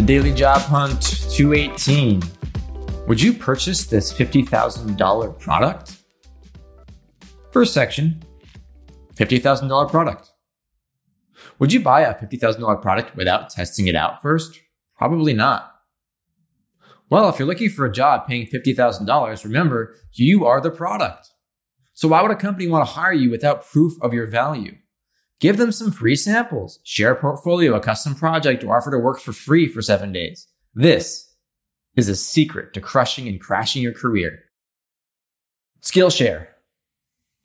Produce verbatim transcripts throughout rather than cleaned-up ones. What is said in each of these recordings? The Daily Job Hunt two eighteen. Would you purchase this fifty thousand dollars product? First section, fifty thousand dollars product. Would you buy a fifty thousand dollars product without testing it out first? Probably not. Well, if you're looking for a job paying fifty thousand dollars, remember, you are the product. So why would a company want to hire you without proof of your value? Give them some free samples, share a portfolio, a custom project, or offer to work for free for seven days. This is a secret to crushing and crashing your career. Skillshare.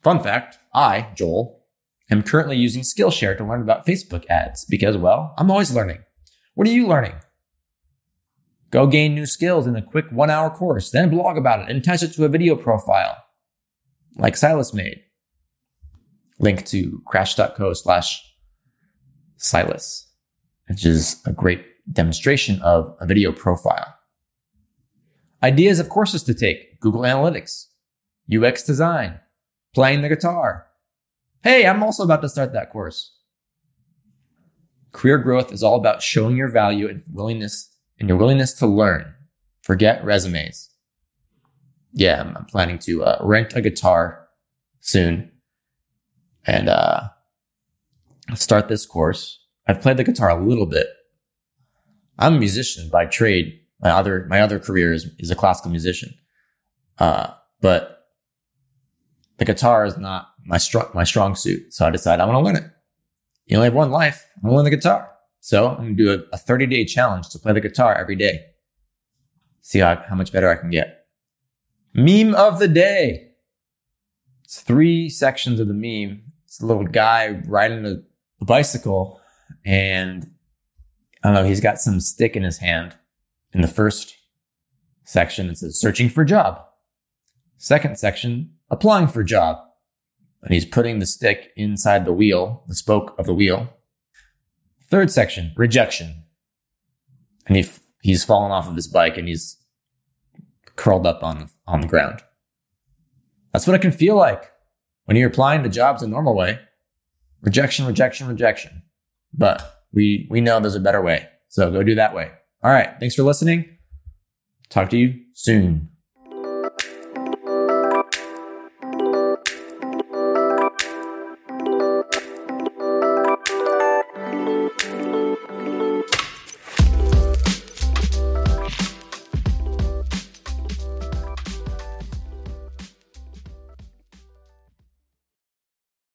Fun fact, I, Joel, am currently using Skillshare to learn about Facebook ads because, well, I'm always learning. What are you learning? Go gain new skills in a quick one-hour course, then blog about it and attach it to a video profile like Silas made. Link to crash dot co slash Silas, which is a great demonstration of a video profile. Ideas of courses to take: Google Analytics, U X design, playing the guitar. Hey, I'm also about to start that course. Career growth is all about showing your value and willingness and your willingness to learn. Forget resumes. Yeah, I'm planning to uh, rent a guitar soon. And uh, start this course. I've played the guitar a little bit. I'm a musician by trade. My other my other career is, is a classical musician. Uh, but the guitar is not my strong my strong suit. So I decided I want to learn it. You only have one life. I'm gonna learn the guitar. So I'm gonna do a, a thirty day challenge to play the guitar every day. See how how much better I can get. Meme of the day. It's three sections of the meme. A little guy riding a, a bicycle, and I don't know, he's got some stick in his hand. In the first section, it says searching for job. Second section, applying for job. And he's putting the stick inside the wheel, the spoke of the wheel. Third section, rejection. And he, he's fallen off of his bike and he's curled up on, on the ground. That's what it can feel like when you're applying to jobs the normal way. Rejection, rejection, rejection. But we we know there's a better way. So go do that way. All right. Thanks for listening. Talk to you soon.